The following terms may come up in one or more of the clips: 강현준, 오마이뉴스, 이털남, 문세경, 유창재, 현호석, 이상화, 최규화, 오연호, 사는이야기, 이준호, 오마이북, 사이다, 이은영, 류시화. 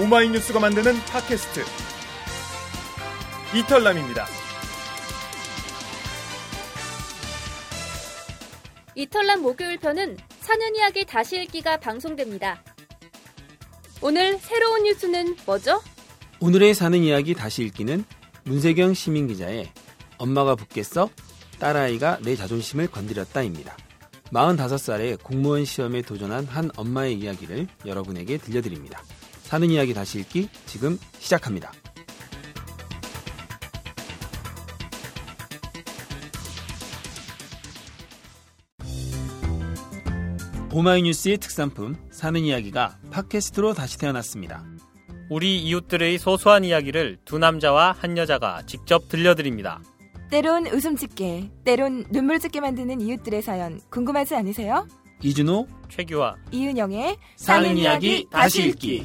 오마이뉴스가 만드는 팟캐스트 이털남입니다. 이털남 목요일 편은 사는 이야기 다시 읽기가 방송됩니다. 오늘 새로운 뉴스는 뭐죠? 오늘의 사는 이야기 다시 읽기는 문세경 시민기자의 엄마가 붙겠어? 딸아이가 내 자존심을 건드렸다입니다. 45살에 공무원 시험에 도전한 한 엄마의 이야기를 여러분에게 들려드립니다. 사는 이야기 다시 읽기 지금 시작합니다. 오마이뉴스의 특산품 사는 이야기가 팟캐스트로 다시 태어났습니다. 우리 이웃들의 소소한 이야기를 두 남자와 한 여자가 직접 들려드립니다. 때론 웃음 짓게, 때론 눈물 짓게 만드는 이웃들의 사연 궁금하지 않으세요? 이준호, 최규화, 이은영의 사는 이야기 다시 읽기.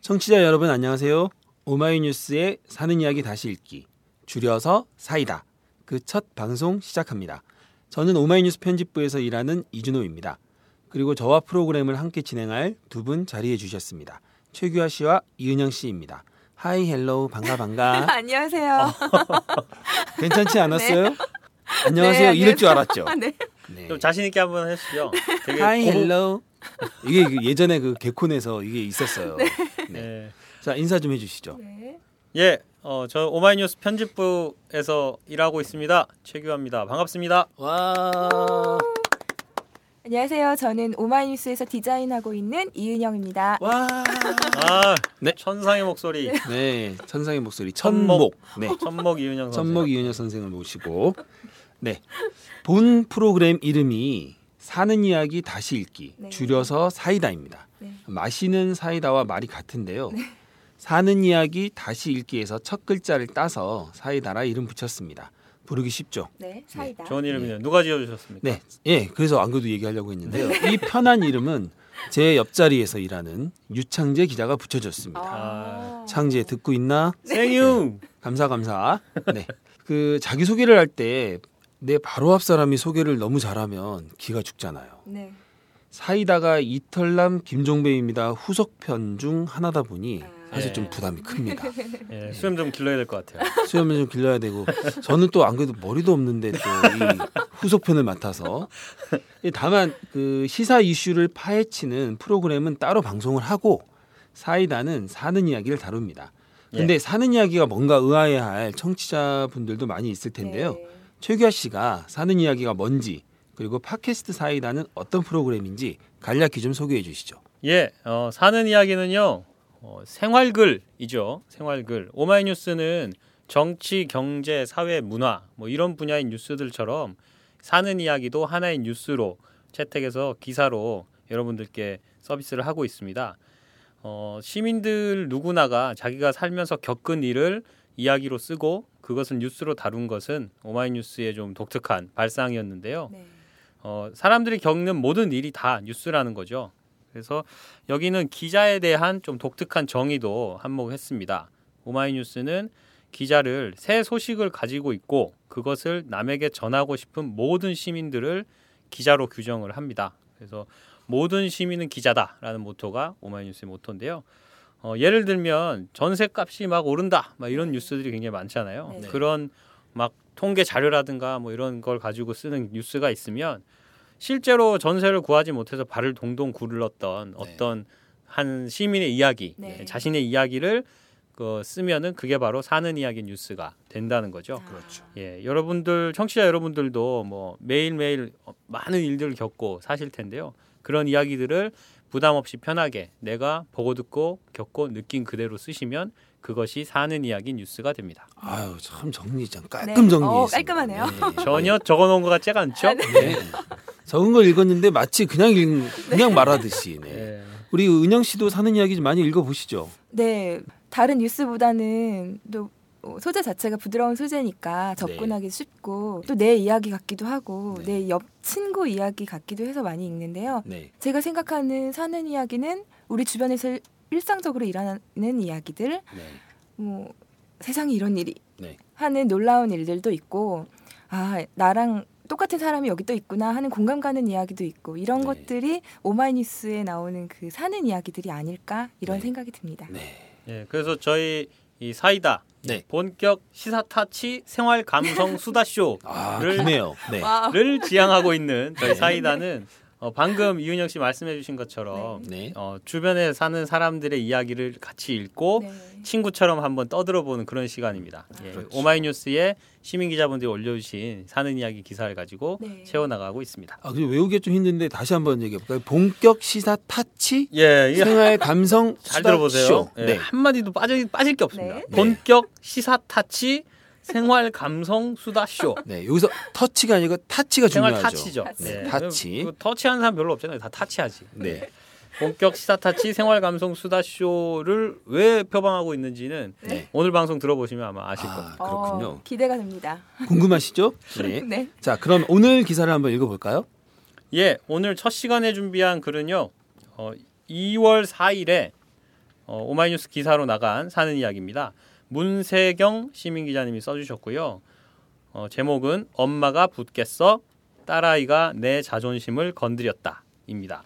청취자 여러분 안녕하세요. 오마이뉴스의 사는 이야기 다시 읽기, 줄여서 사이다, 그 첫 방송 시작합니다. 저는 오마이뉴스 편집부에서 일하는 이준호입니다. 그리고 저와 프로그램을 함께 진행할 두 분 자리해 주셨습니다. 최규화 씨와 이은영 씨입니다. 하이, 헬로우, 반가. 안녕하세요. 괜찮지 않았어요? 네. 안녕하세요. 네, 이럴 줄 알았죠? 네. 네. 좀 자신 있게 한번 해주시죠. 하이, 헬로우. 이게 예전에 그 개콘에서 이게 있었어요. 네. 네. 자, 인사 좀 해주시죠. 네. 예, 저 오마이뉴스 편집부에서 일하고 있습니다. 최규화입니다. 반갑습니다. 와. 안녕하세요. 저는 오마이뉴스에서 디자인하고 있는 이은영입니다. 와, 아, 네. 천상의 목소리. 네, 천상의 목소리. 천목. 네, 천목 이은영 선생. 천목 이은영 선생을 모시고, 네, 본 프로그램 이름이 사는 이야기 다시 읽기, 네. 줄여서 사이다입니다. 네. 마시는 사이다와 말이 같은데요. 네. 사는 이야기 다시 읽기에서 첫 글자를 따서 사이다라 이름 붙였습니다. 부르기 쉽죠. 네, 사이다. 네, 좋은 이름이네요. 네. 누가 지어주셨습니까? 네, 예, 그래서 안 그래도 얘기하려고 했는데요. 네. 이 편한 이름은 제 옆자리에서 일하는 유창재 기자가 붙여줬습니다. 아~ 창재 듣고 있나? 생유. 네, 감사. 네, 그 자기 소개를 할 때 내 바로 앞 사람이 소개를 너무 잘하면 기가 죽잖아요. 네. 사이다가 이털남 김종배입니다. 후속편 중 하나다 보니. 사실 예. 좀 부담이 큽니다. 예, 수염 좀 길러야 될 것 같아요. 수염을 좀 길러야 되고 저는 또 안 그래도 머리도 없는데 또 이 후속편을 맡아서 다만 그 시사 이슈를 파헤치는 프로그램은 따로 방송을 하고 사이다는 사는 이야기를 다룹니다. 근데 예. 사는 이야기가 뭔가 의아해할 청취자분들도 많이 있을 텐데요. 예. 최규하 씨가 사는 이야기가 뭔지 그리고 팟캐스트 사이다는 어떤 프로그램인지 간략히 좀 소개해 주시죠. 예, 사는 이야기는요. 생활글이죠. 생활글. 오마이뉴스는 정치, 경제, 사회, 문화 뭐 이런 분야의 뉴스들처럼 사는 이야기도 하나의 뉴스로 채택해서 기사로 여러분들께 서비스를 하고 있습니다. 시민들 누구나가 자기가 살면서 겪은 일을 이야기로 쓰고 그것을 뉴스로 다룬 것은 오마이뉴스의 좀 독특한 발상이었는데요. 네. 사람들이 겪는 모든 일이 다 뉴스라는 거죠. 그래서 여기는 기자에 대한 좀 독특한 정의도 한몫했습니다. 오마이뉴스는 기자를 새 소식을 가지고 있고 그것을 남에게 전하고 싶은 모든 시민들을 기자로 규정을 합니다. 그래서 모든 시민은 기자다라는 모토가 오마이뉴스의 모토인데요. 예를 들면 전셋값이 막 오른다 막 이런 뉴스들이 굉장히 많잖아요. 네. 그런 막 통계 자료라든가 뭐 이런 걸 가지고 쓰는 뉴스가 있으면 실제로 전세를 구하지 못해서 발을 동동 굴렀던 어떤 네. 한 시민의 이야기, 네. 자신의 이야기를 쓰면은 그게 바로 사는 이야기 뉴스가 된다는 거죠. 아. 그렇죠. 예, 여러분들 청취자 여러분들도 뭐 매일매일 많은 일들을 겪고 사실 텐데요. 그런 이야기들을 부담 없이 편하게 내가 보고 듣고 겪고 느낀 그대로 쓰시면 그것이 사는 이야기 뉴스가 됩니다. 아유, 참 정리장 깔끔 네. 정리했습니다. 깔끔하네요. 네. 전혀 적어놓은 거 같지가 않죠? 아, 네. 네. 적은 걸 읽었는데 마치 그냥 말하듯이. 네. 네. 우리 은영 씨도 사는 이야기 좀 많이 읽어보시죠. 네. 다른 뉴스보다는 또 소재 자체가 부드러운 소재니까 접근하기 네. 쉽고 또 내 이야기 같기도 하고 네. 내 옆 친구 이야기 같기도 해서 많이 읽는데요. 네. 제가 생각하는 사는 이야기는 우리 주변에서 일상적으로 일어나는 이야기들 네. 뭐 세상에 이런 일이 네. 하는 놀라운 일들도 있고, 아, 나랑 똑같은 사람이 여기 또 있구나 하는 공감 가는 이야기도 있고, 이런 네. 것들이 오마이뉴스에 나오는 그 사는 이야기들이 아닐까 이런 네. 생각이 듭니다. 네. 네, 그래서 저희 이 사이다 네. 본격 시사 타치 생활 감성 수다 쇼를 아, 네. 지향하고 있는 저희 사이다는 방금 이은영 씨 말씀해주신 것처럼 네. 주변에 사는 사람들의 이야기를 같이 읽고 네. 친구처럼 한번 떠들어보는 그런 시간입니다. 아, 예. 그렇죠. 오마이뉴스에 시민 기자분들이 올려주신 사는 이야기 기사를 가지고 네. 채워나가고 있습니다. 아, 그리고 외우기가 좀 힘든데 다시 한번 얘기해볼까요? 본격 시사 타치 예, 생활 감성 잘 들어보세요. 예. 네. 한마디도 빠질 게 없습니다. 네. 본격 시사 타치 생활 감성 수다 쇼. 네, 여기서 터치가 아니고 타치가 중요하죠. 생활 타치죠. 네, 타치. 터치하는 사람 별로 없잖아요. 다 타치하지. 네. 본격 시사 타치 생활 감성 수다 쇼를 왜 표방하고 있는지는 네. 오늘 방송 들어보시면 아마 아실 겁니다. 아, 그렇군요. 기대가 됩니다. 궁금하시죠? 네. 네. 자, 그럼 오늘 기사를 한번 읽어볼까요? 예, 오늘 첫 시간에 준비한 글은요. 2월 4일에 오마이뉴스 기사로 나간 사는 이야기입니다. 문세경 시민 기자님이 써주셨고요. 제목은 엄마가 붙겠어 딸아이가 내 자존심을 건드렸다입니다.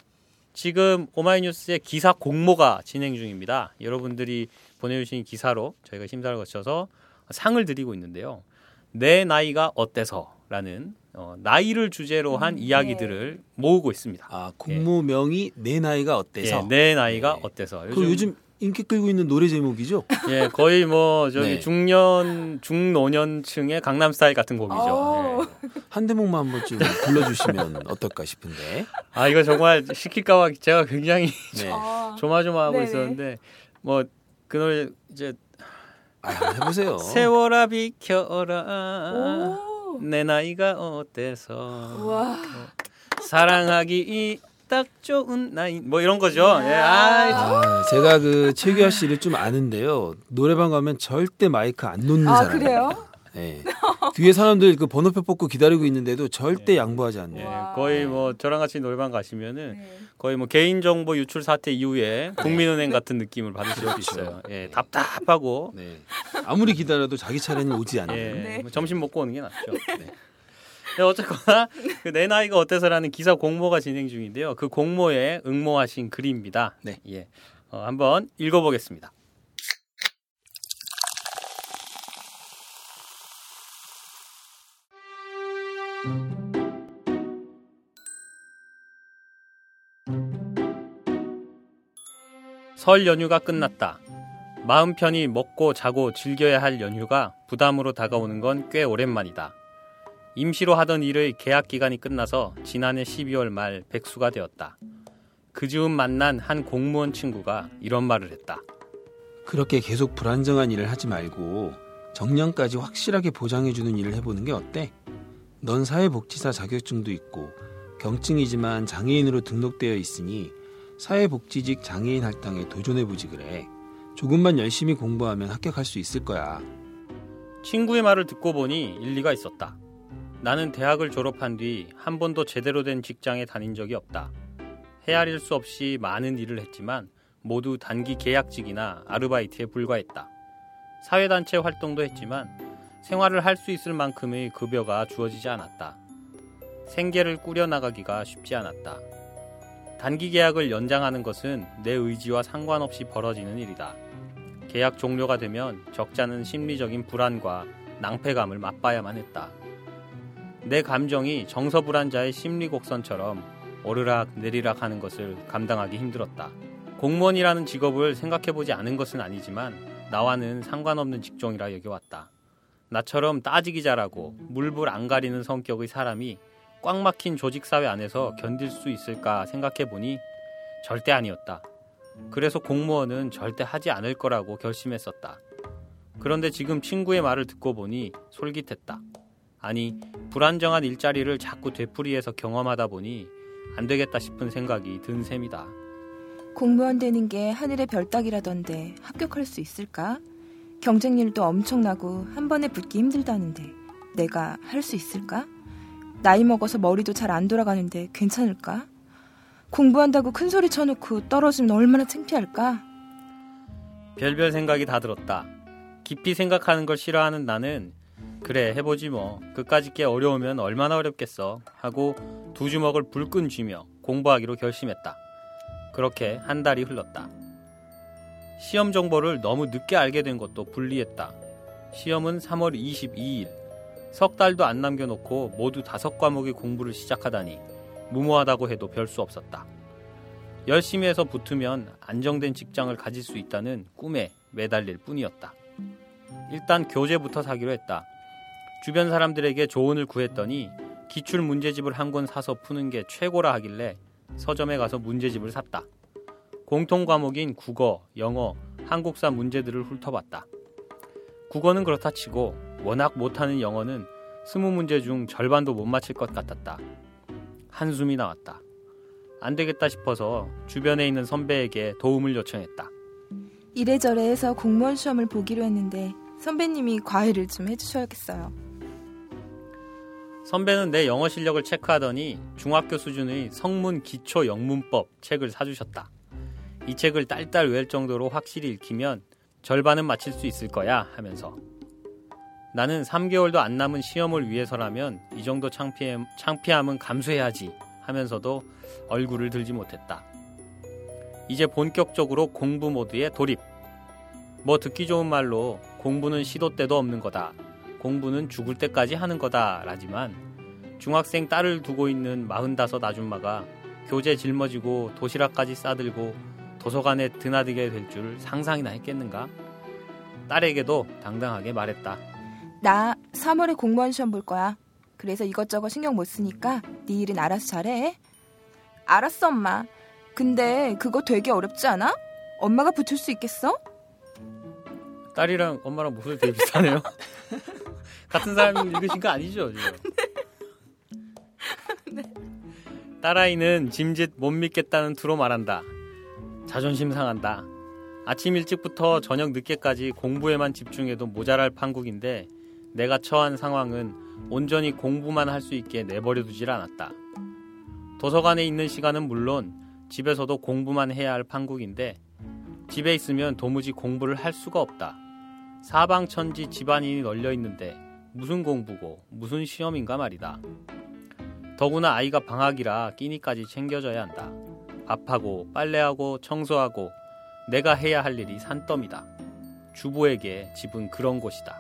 지금 오마이뉴스의 기사 공모가 진행 중입니다. 여러분들이 보내주신 기사로 저희가 심사를 거쳐서 상을 드리고 있는데요. 내 나이가 어때서? 라는 나이를 주제로 한 이야기들을 네. 모으고 있습니다. 아, 공모명이 네. 내 나이가 어때서? 네, 내 나이가 네. 어때서? 요즘 인기 끌고 있는 노래 제목이죠? 예, 거의 뭐 저기 네. 중노년층의 강남스타일 같은 곡이죠. 네. 한 대목만 한번 좀 불러주시면 어떨까 싶은데. 아, 이거 정말 시킬까봐 제가 굉장히 네. 조마조마하고 네네. 있었는데 뭐 그 노래 이제 해보세요. 세월아 비켜라 내 나이가 어때서 우와. 사랑하기 딱 좋은 나이 뭐 이런 거죠. 예. 아, 제가 그 최규화 씨를 좀 아는데요. 노래방 가면 절대 마이크 안 놓는 사람이에요. 그래요? 예. 뒤에 사람들 그 번호표 뽑고 기다리고 있는데도 절대 예. 양보하지 않네요. 예. 거의 뭐 저랑 같이 노래방 가시면은 예. 거의 뭐 개인정보 유출 사태 이후에 국민은행 같은 느낌을 받을 수 있어요. 예. 답답하고 네. 아무리 기다려도 자기 차례는 오지 않아요. 예. 네. 뭐 점심 먹고 오는 게 낫죠. 네. 네, 어쨌거나 그 내 나이가 어때서라는 기사 공모가 진행 중인데요. 그 공모에 응모하신 글입니다. 네, 예, 한번 읽어보겠습니다. 설 연휴가 끝났다. 마음 편히 먹고 자고 즐겨야 할 연휴가 부담으로 다가오는 건 꽤 오랜만이다. 임시로 하던 일의 계약 기간이 끝나서 지난해 12월 말 백수가 되었다. 그 즈음 만난 한 공무원 친구가 이런 말을 했다. 그렇게 계속 불안정한 일을 하지 말고 정년까지 확실하게 보장해주는 일을 해보는 게 어때? 넌 사회복지사 자격증도 있고 경증이지만 장애인으로 등록되어 있으니 사회복지직 장애인 할당에 도전해보지 그래. 조금만 열심히 공부하면 합격할 수 있을 거야. 친구의 말을 듣고 보니 일리가 있었다. 나는 대학을 졸업한 뒤 한 번도 제대로 된 직장에 다닌 적이 없다. 헤아릴 수 없이 많은 일을 했지만 모두 단기 계약직이나 아르바이트에 불과했다. 사회단체 활동도 했지만 생활을 할 수 있을 만큼의 급여가 주어지지 않았다. 생계를 꾸려나가기가 쉽지 않았다. 단기 계약을 연장하는 것은 내 의지와 상관없이 벌어지는 일이다. 계약 종료가 되면 적잖은 심리적인 불안과 낭패감을 맛봐야만 했다. 내 감정이 정서불안자의 심리곡선처럼 오르락 내리락 하는 것을 감당하기 힘들었다. 공무원이라는 직업을 생각해보지 않은 것은 아니지만 나와는 상관없는 직종이라 여겨왔다. 나처럼 따지기 잘하고 물불 안 가리는 성격의 사람이 꽉 막힌 조직사회 안에서 견딜 수 있을까 생각해보니 절대 아니었다. 그래서 공무원은 절대 하지 않을 거라고 결심했었다. 그런데 지금 친구의 말을 듣고 보니 솔깃했다. 아니, 불안정한 일자리를 자꾸 되풀이해서 경험하다 보니 안 되겠다 싶은 생각이 든 셈이다. 공무원 되는 게 하늘의 별 따기라던데 합격할 수 있을까? 경쟁률도 엄청나고 한 번에 붙기 힘들다는데 내가 할 수 있을까? 나이 먹어서 머리도 잘 안 돌아가는데 괜찮을까? 공부한다고 큰 소리 쳐놓고 떨어지면 얼마나 창피할까? 별별 생각이 다 들었다. 깊이 생각하는 걸 싫어하는 나는 그래 해보지 뭐 그까짓 게 어려우면 얼마나 어렵겠어 하고 두 주먹을 불끈 쥐며 공부하기로 결심했다. 그렇게 한 달이 흘렀다. 시험 정보를 너무 늦게 알게 된 것도 불리했다. 시험은 3월 22일. 석 달도 안 남겨놓고 모두 5과목의 공부를 시작하다니 무모하다고 해도 별 수 없었다. 열심히 해서 붙으면 안정된 직장을 가질 수 있다는 꿈에 매달릴 뿐이었다. 일단 교재부터 사기로 했다. 주변 사람들에게 조언을 구했더니 기출 문제집을 한 권 사서 푸는 게 최고라 하길래 서점에 가서 문제집을 샀다. 공통 과목인 국어, 영어, 한국사 문제들을 훑어봤다. 국어는 그렇다 치고 워낙 못하는 영어는 20문제 중 절반도 못 맞힐 것 같았다. 한숨이 나왔다. 안 되겠다 싶어서 주변에 있는 선배에게 도움을 요청했다. 이래저래 해서 공무원 시험을 보기로 했는데 선배님이 과외를 좀 해주셔야겠어요. 선배는 내 영어 실력을 체크하더니 중학교 수준의 성문 기초 영문법 책을 사주셨다. 이 책을 딸딸 외울 정도로 확실히 읽히면 절반은 맞힐 수 있을 거야 하면서. 나는 3개월도 안 남은 시험을 위해서라면 이 정도 창피함은 감수해야지 하면서도 얼굴을 들지 못했다. 이제 본격적으로 공부 모드에 돌입. 뭐 듣기 좋은 말로 공부는 시도 때도 없는 거다. 공부는 죽을 때까지 하는 거다 라지만 중학생 딸을 두고 있는 45 아줌마가 교재 짊어지고 도시락까지 싸들고 도서관에 드나들게 될 줄 상상이나 했겠는가? 딸에게도 당당하게 말했다. 나 3월에 공무원 시험 볼 거야. 그래서 이것저것 신경 못 쓰니까 네 일은 알아서 잘해. 알았어 엄마. 근데 그거 되게 어렵지 않아? 엄마가 붙을 수 있겠어? 딸이랑 엄마랑 목소리 되게 비슷하네요. 같은 사람이 읽으신 거 아니죠? 지금? 네. 딸아이는 짐짓 못 믿겠다는 투로 말한다. 자존심 상한다. 아침 일찍부터 저녁 늦게까지 공부에만 집중해도 모자랄 판국인데 내가 처한 상황은 온전히 공부만 할 수 있게 내버려 두질 않았다. 도서관에 있는 시간은 물론 집에서도 공부만 해야 할 판국인데 집에 있으면 도무지 공부를 할 수가 없다. 사방천지 집안일이 널려 있는데 무슨 공부고 무슨 시험인가 말이다. 더구나 아이가 방학이라 끼니까지 챙겨줘야 한다. 밥하고 빨래하고 청소하고 내가 해야 할 일이 산더미다. 주부에게 집은 그런 곳이다.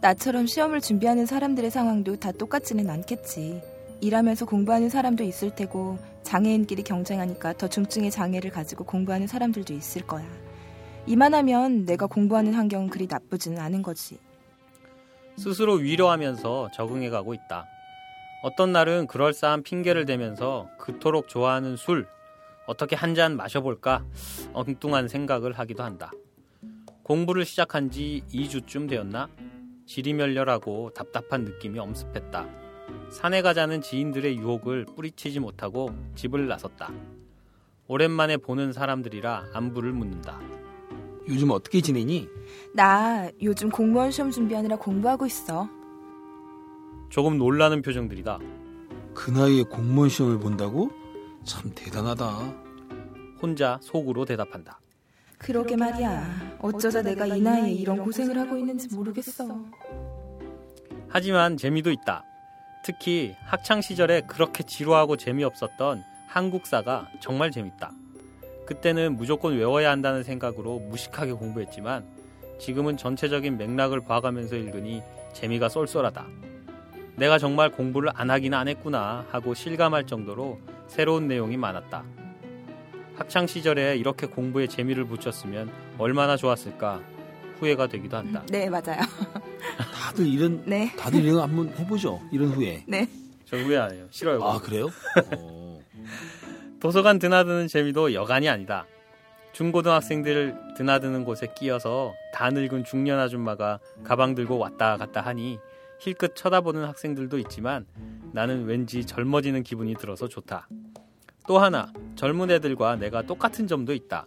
나처럼 시험을 준비하는 사람들의 상황도 다 똑같지는 않겠지. 일하면서 공부하는 사람도 있을 테고 장애인끼리 경쟁하니까 더 중증의 장애를 가지고 공부하는 사람들도 있을 거야. 이만하면 내가 공부하는 환경은 그리 나쁘지는 않은 거지. 스스로 위로하면서 적응해가고 있다. 어떤 날은 그럴싸한 핑계를 대면서 그토록 좋아하는 술, 어떻게 한 잔 마셔볼까 엉뚱한 생각을 하기도 한다. 공부를 시작한 지 2주쯤 되었나? 지리멸렬하고 답답한 느낌이 엄습했다. 산에 가자는 지인들의 유혹을 뿌리치지 못하고 집을 나섰다. 오랜만에 보는 사람들이라 안부를 묻는다. 요즘 어떻게 지내니? 나 요즘 공무원 시험 준비하느라 공부하고 있어. 조금 놀라는 표정들이다. 그 나이에 공무원 시험을 본다고? 참 대단하다. 혼자 속으로 대답한다. 그러게 말이야. 어쩌다 내가 이 나이에 이런 고생을 하고 있는지 모르겠어. 하지만 재미도 있다. 특히 학창시절에 그렇게 지루하고 재미없었던 한국사가 정말 재밌다. 그때는 무조건 외워야 한다는 생각으로 무식하게 공부했지만 지금은 전체적인 맥락을 봐가면서 읽으니 재미가 쏠쏠하다. 내가 정말 공부를 안 하긴 안 했구나 하고 실감할 정도로 새로운 내용이 많았다. 학창시절에 이렇게 공부에 재미를 붙였으면 얼마나 좋았을까 후회가 되기도 한다. 네, 맞아요. 다들 이런 한번 해보죠. 이런 후회. 네. 저 후회 안 해요. 싫어요. 아, 그래요? 도서관 드나드는 재미도 여간이 아니다. 중고등학생들 드나드는 곳에 끼어서 다 늙은 중년 아줌마가 가방 들고 왔다 갔다 하니 힐끗 쳐다보는 학생들도 있지만 나는 왠지 젊어지는 기분이 들어서 좋다. 또 하나, 젊은 애들과 내가 똑같은 점도 있다.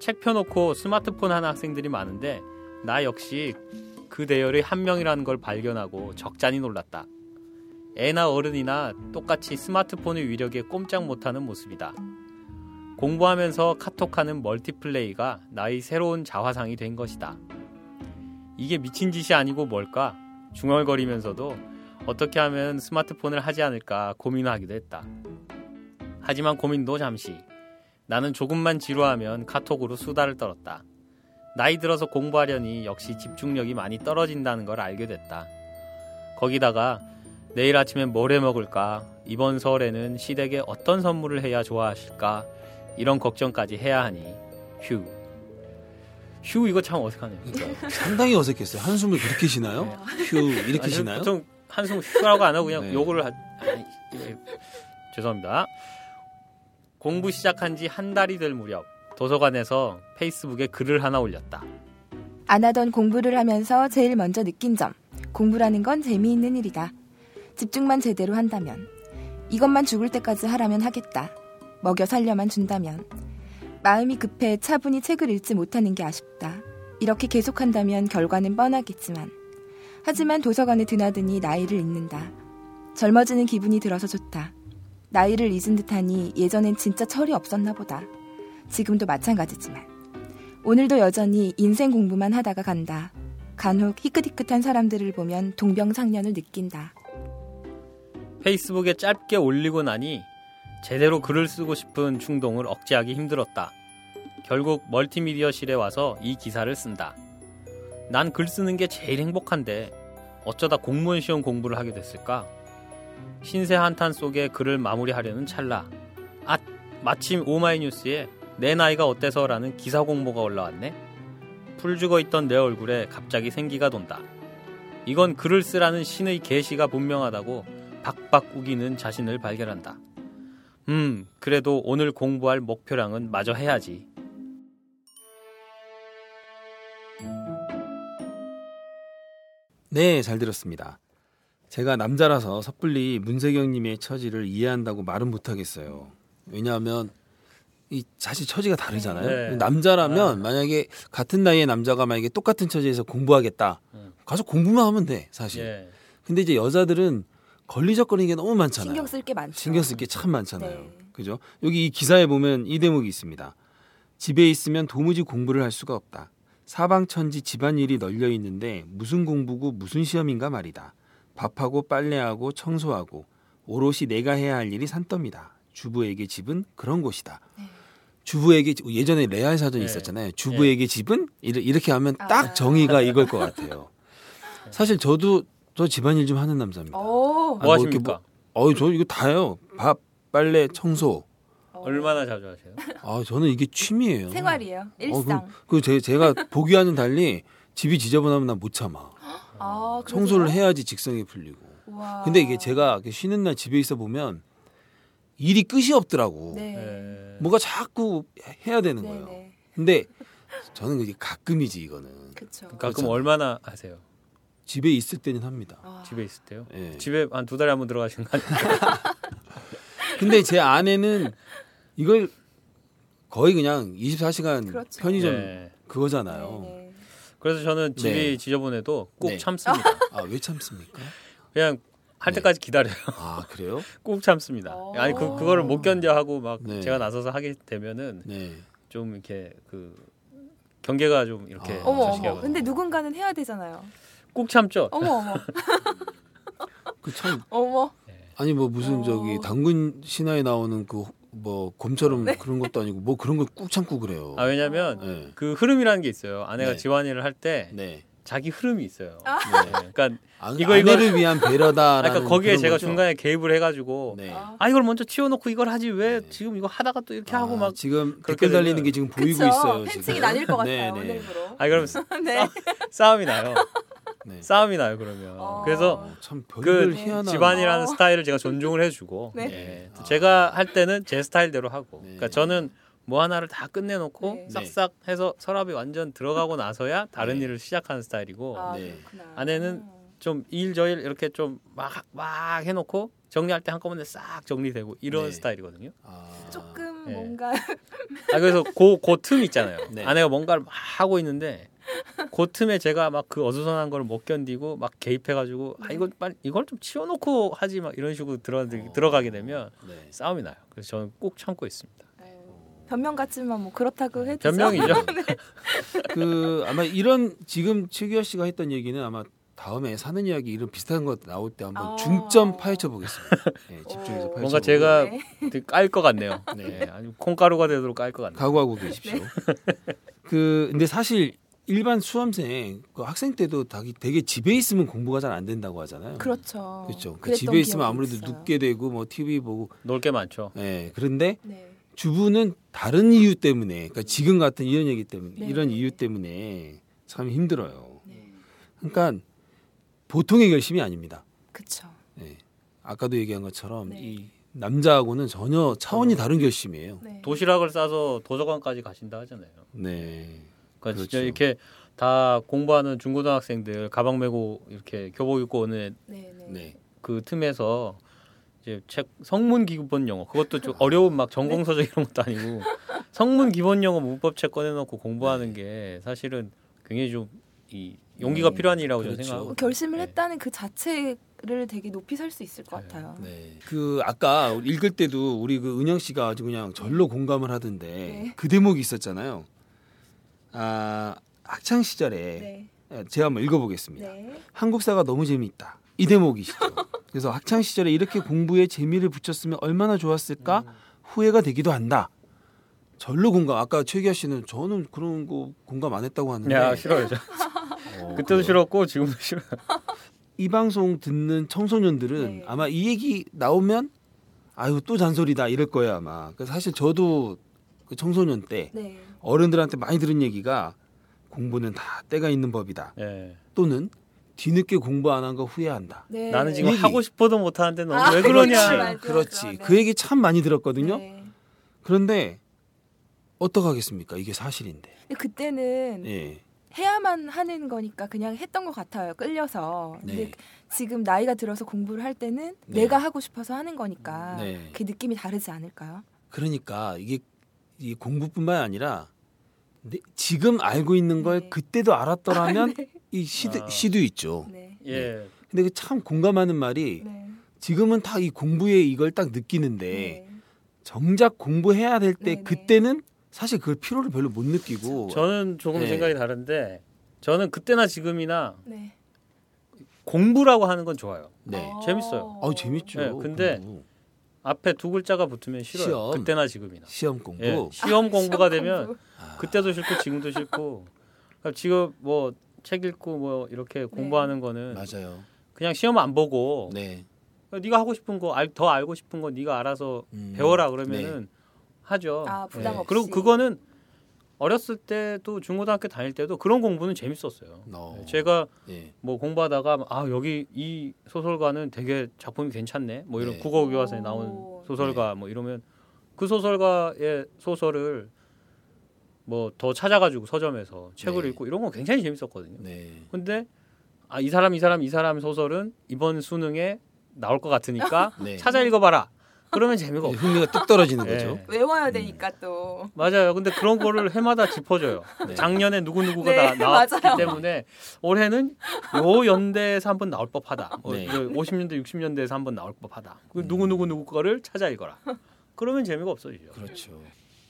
책 펴놓고 스마트폰 하는 학생들이 많은데 나 역시 그 대열의 한 명이라는 걸 발견하고 적잖이 놀랐다. 애나 어른이나 똑같이 스마트폰의 위력에 꼼짝 못하는 모습이다. 공부하면서 카톡하는 멀티플레이가 나의 새로운 자화상이 된 것이다. 이게 미친 짓이 아니고 뭘까? 중얼거리면서도 어떻게 하면 스마트폰을 하지 않을까 고민하기도 했다. 하지만 고민도 잠시. 나는 조금만 지루하면 카톡으로 수다를 떨었다. 나이 들어서 공부하려니 역시 집중력이 많이 떨어진다는 걸 알게 됐다. 거기다가 내일 아침엔 뭘 해먹을까? 이번 설에는 시댁에 어떤 선물을 해야 좋아하실까? 이런 걱정까지 해야 하니 휴 이거 참 어색하네요. 그러니까. 상당히 어색했어요. 한숨을 그렇게 쉬나요? 네. 휴 이렇게 아니, 쉬나요? 보통 한숨 휴라고 안 하고 그냥 네. 요거를 죄송합니다. 공부 시작한 지 한 달이 될 무렵 도서관에서 페이스북에 글을 하나 올렸다. 안 하던 공부를 하면서 제일 먼저 느낀 점. 공부라는 건 재미있는 일이다. 집중만 제대로 한다면. 이것만 죽을 때까지 하라면 하겠다. 먹여 살려만 준다면. 마음이 급해 차분히 책을 읽지 못하는 게 아쉽다. 이렇게 계속한다면 결과는 뻔하겠지만. 하지만 도서관에 드나드니 나이를 잊는다. 젊어지는 기분이 들어서 좋다. 나이를 잊은 듯하니 예전엔 진짜 철이 없었나 보다. 지금도 마찬가지지만. 오늘도 여전히 인생 공부만 하다가 간다. 간혹 희끗희끗한 사람들을 보면 동병상련을 느낀다. 페이스북에 짧게 올리고 나니 제대로 글을 쓰고 싶은 충동을 억제하기 힘들었다. 결국 멀티미디어실에 와서 이 기사를 쓴다. 난 글 쓰는 게 제일 행복한데 어쩌다 공무원 시험 공부를 하게 됐을까? 신세 한탄 속에 글을 마무리하려는 찰나. 아, 마침 오마이뉴스에 내 나이가 어때서 라는 기사 공모가 올라왔네. 풀 죽어있던 내 얼굴에 갑자기 생기가 돈다. 이건 글을 쓰라는 신의 계시가 분명하다고 박박 우기는 자신을 발견한다. 그래도 오늘 공부할 목표량은 마저 해야지. 네, 잘 들었습니다. 제가 남자라서 섣불리 문세경님의 처지를 이해한다고 말은 못하겠어요. 왜냐하면 이 사실 처지가 다르잖아요. 네. 남자라면 만약에 같은 나이의 남자가 만약에 똑같은 처지에서 공부하겠다. 가서 공부만 하면 돼, 사실. 네. 근데 이제 여자들은 걸리적거리는 게 너무 많잖아요. 신경 쓸 게 많죠. 신경 쓸 게 참 많잖아요. 네. 그죠? 여기 이 기사에 보면 이 대목이 있습니다. 집에 있으면 도무지 공부를 할 수가 없다. 사방천지 집안일이 널려 있는데 무슨 공부고 무슨 시험인가 말이다. 밥하고 빨래하고 청소하고 오롯이 내가 해야 할 일이 산더미다. 주부에게 집은 그런 곳이다. 네. 주부에게 예전에 레알 사전이 네. 있었잖아요. 주부에게 네. 집은 이렇게 하면 딱 정의가 이걸 것 같아요. 사실 저 집안일 좀 하는 남자입니다. 뭐 하십니까? 저 이거 다요. 밥, 빨래, 청소. 얼마나 자주 하세요? 저는 이게 취미예요. 생활이에요. 일상. 제가 보기와는 달리 집이 지저분하면 난 못 참아. 청소를 해야지 직성이 풀리고. 우와. 근데 이게 제가 쉬는 날 집에 있어 보면 일이 끝이 없더라고. 네. 뭐가 자꾸 해야 되는 거예요. 네. 근데 저는 이게 가끔이지 이거는. 그쵸. 가끔 얼마나 하세요? 집에 있을 때는 합니다. 집에 있을 때요? 네. 집에 한 2달에 한번 들어가시는 거 아니에요? 근데 제 아내는 이걸 거의 그냥 24시간 그렇죠. 편의점 네. 그거잖아요. 네. 그래서 저는 집이 네. 지저분해도 꼭 네. 참습니다. 왜 참습니까? 그냥 할 때까지 네. 기다려요. 그래요? 꼭 참습니다. 아니 그거를 못 견뎌하고 막 네. 제가 나서서 하게 되면은 네. 좀 이렇게 경계가 좀 이렇게 어머. 근데 누군가는 해야 되잖아요. 꼭 참죠. 어머. 참. 어머. 아니 뭐 무슨 저기 당군 신화에 나오는 뭐 곰처럼 네. 그런 것도 아니고 뭐 그런 걸 꾹 참고 그래요. 왜냐면 네. 그 흐름이라는 게 있어요. 아내가 네. 집안일을 할 때 네. 자기 흐름이 있어요. 네. 그러니까 아내를 위한 배려다. 그러니까 거기에 제가 거죠. 중간에 개입을 해가지고 네. 이걸 먼저 치워놓고 이걸 하지 왜 네. 지금 이거 하다가 또 이렇게 하고 막 지금 댓글 달리는 게 지금 보이고 그쵸? 있어요. 팬층이 나뉠 것 같아요. 네, 네. 그럼 네. 싸움이 나요. 네. 싸움이 나요 그러면. 그래서 그 집안이라는 스타일을 제가 존중을 해주고 네. 네. 제가 할 때는 제 스타일대로 하고. 네. 그러니까 저는 뭐 하나를 다 끝내놓고 네. 싹싹 해서 서랍이 완전 들어가고 나서야 다른 네. 일을 시작하는 스타일이고 네. 아내는 좀 일저일 이렇게 좀 막 해놓고 정리할 때 한꺼번에 싹 정리되고 이런 네. 스타일이거든요. 조금 네. 뭔가 그래서 그 틈 있잖아요. 네. 아내가 뭔가를 막 하고 있는데 그 틈에 제가 막 그 어수선한 걸 못 견디고 막 개입해가지고 이거 빨리 이걸 좀 치워놓고 하지 막 이런 식으로 들어가게 되면 네. 싸움이 나요. 그래서 저는 꼭 참고 있습니다. 변명 같지만 뭐 그렇다고 해도 변명이죠. 네. 그 아마 이런 지금 최규하 씨가 했던 얘기는 아마 다음에 사는 이야기 이런 비슷한 거 나올 때 한번 중점 파헤쳐 보겠습니다. 네, 집중해서 파헤쳐. 뭔가 제가 네. 깔 것 같네요. 네, 아니면 콩가루가 되도록 깔 것 같네요. 각오하고 계십시오. 네. 그 근데 사실 일반 수험생 그 학생 때도 되게 집에 있으면 공부가 잘 안 된다고 하잖아요. 그렇죠. 그렇죠. 그 집에 있으면 아무래도 있어요. 눕게 되고 뭐 TV 보고 놀 게 많죠. 네, 그런데 네. 주부는 다른 이유 때문에, 그러니까 지금 같은 이런 얘기 때문에 네. 이런 이유 때문에 참 힘들어요. 네. 그러니까. 보통의 결심이 아닙니다. 그렇죠. 네. 아까도 얘기한 것처럼 네. 이 남자하고는 전혀 차원이 다른 결심이에요. 네. 도시락을 싸서 도서관까지 가신다 하잖아요. 네. 그러니까 그렇죠. 진짜 이렇게 다 공부하는 중고등학생들 가방 메고 이렇게 교복 입고 오는 네, 네. 네. 그 틈에서 이제 책 성문 기본 영어 그것도 좀 어려운 막 전공서적 네. 이런 것도 아니고 성문 기본 영어 문법책 꺼내놓고 공부하는 네. 게 사실은 굉장히 좀 이 용기가 네. 필요한 일이라고 그렇죠. 저는 생각하고 결심을 네. 했다는 그 자체를 되게 높이 살 수 있을 것 네. 같아요. 네. 그 아까 읽을 때도 우리 그 은영 씨가 아주 그냥 절로 공감을 하던데 네. 그 대목이 있었잖아요. 아 학창 시절에 네. 제가 한번 읽어보겠습니다. 네. 한국사가 너무 재미있다. 이 대목이시죠. 그래서 학창 시절에 이렇게 공부에 재미를 붙였으면 얼마나 좋았을까 후회가 되기도 한다. 절로 공감. 아까 최규하 씨는 저는 그런 거 공감 안 했다고 하는데. 야 싫어요. 그때도 그래요. 싫었고 지금도 싫어요. 이 방송 듣는 청소년들은 네. 아마 이 얘기 나오면 아유 또 잔소리다 이럴 거예요 아마. 사실 저도 청소년 때 네. 어른들한테 많이 들은 얘기가 공부는 다 때가 있는 법이다. 네. 또는 뒤늦게 공부 안 한 거 후회한다. 네. 나는 지금 얘기. 하고 싶어도 못 하는데 너 왜 그러냐. 그렇지. 그 얘기 참 많이 들었거든요. 네. 그런데 어떡하겠습니까? 이게 사실인데. 그때는 예. 해야만 하는 거니까 그냥 했던 것 같아요. 끌려서. 네. 근데 지금 나이가 들어서 공부를 할 때는 네. 내가 하고 싶어서 하는 거니까 네. 그 느낌이 다르지 않을까요? 그러니까 이게 공부뿐만 아니라 지금 알고 있는 걸 네. 그때도 알았더라면 네. 이 시도 있죠. 네. 예. 근데 참 공감하는 말이 네. 지금은 다 이 공부에 이걸 딱 느끼는데 네. 정작 공부해야 될 때 네. 그때는 사실 그 피로를 별로 못 느끼고 저는 조금 네. 생각이 다른데 저는 그때나 지금이나 네. 공부라고 하는 건 좋아요. 네. 재밌어요. 아, 재밌죠. 네, 근데 공부. 앞에 두 글자가 붙으면 싫어요. 시험. 그때나 지금이나. 시험 공부. 네, 시험 공부가 시험 되면 공부. 그때도 싫고 지금도 싫고 그러니까 지금 뭐 책 읽고 뭐 이렇게 네. 공부하는 거는 맞아요. 그냥 시험 안 보고 네. 네가 하고 싶은 거 더 알고 싶은 거 네가 알아서 배워라 그러면은 네. 하죠. 아, 부담 네. 없이. 그리고 그거는 어렸을 때도 중고등학교 다닐 때도 그런 공부는 재밌었어요. 제가 네. 뭐 공부하다가 아 여기 이 소설가는 되게 작품이 괜찮네. 뭐 이런 네. 국어 교과서에 나온 소설가 네. 뭐 이러면 그 소설가의 소설을 뭐 더 찾아가지고 서점에서 책을 네. 읽고 이런 거 굉장히 재밌었거든요. 네. 근데 아 이 사람 소설은 이번 수능에 나올 것 같으니까 네. 찾아 읽어봐라. 그러면 재미가 없어요. 흥미가 뚝 떨어지는 네. 거죠. 외워야 되니까 또. 맞아요. 근데 그런 거를 해마다 짚어줘요. 네. 작년에 누구누구가 네, 나왔기 맞아요. 때문에 올해는 요 연대에서 한번 나올 법하다. 네. 50년대, 60년대에서 한번 나올 법하다. 누구누구 거를 찾아 읽어라. 그러면 재미가 없어지죠. 그렇죠.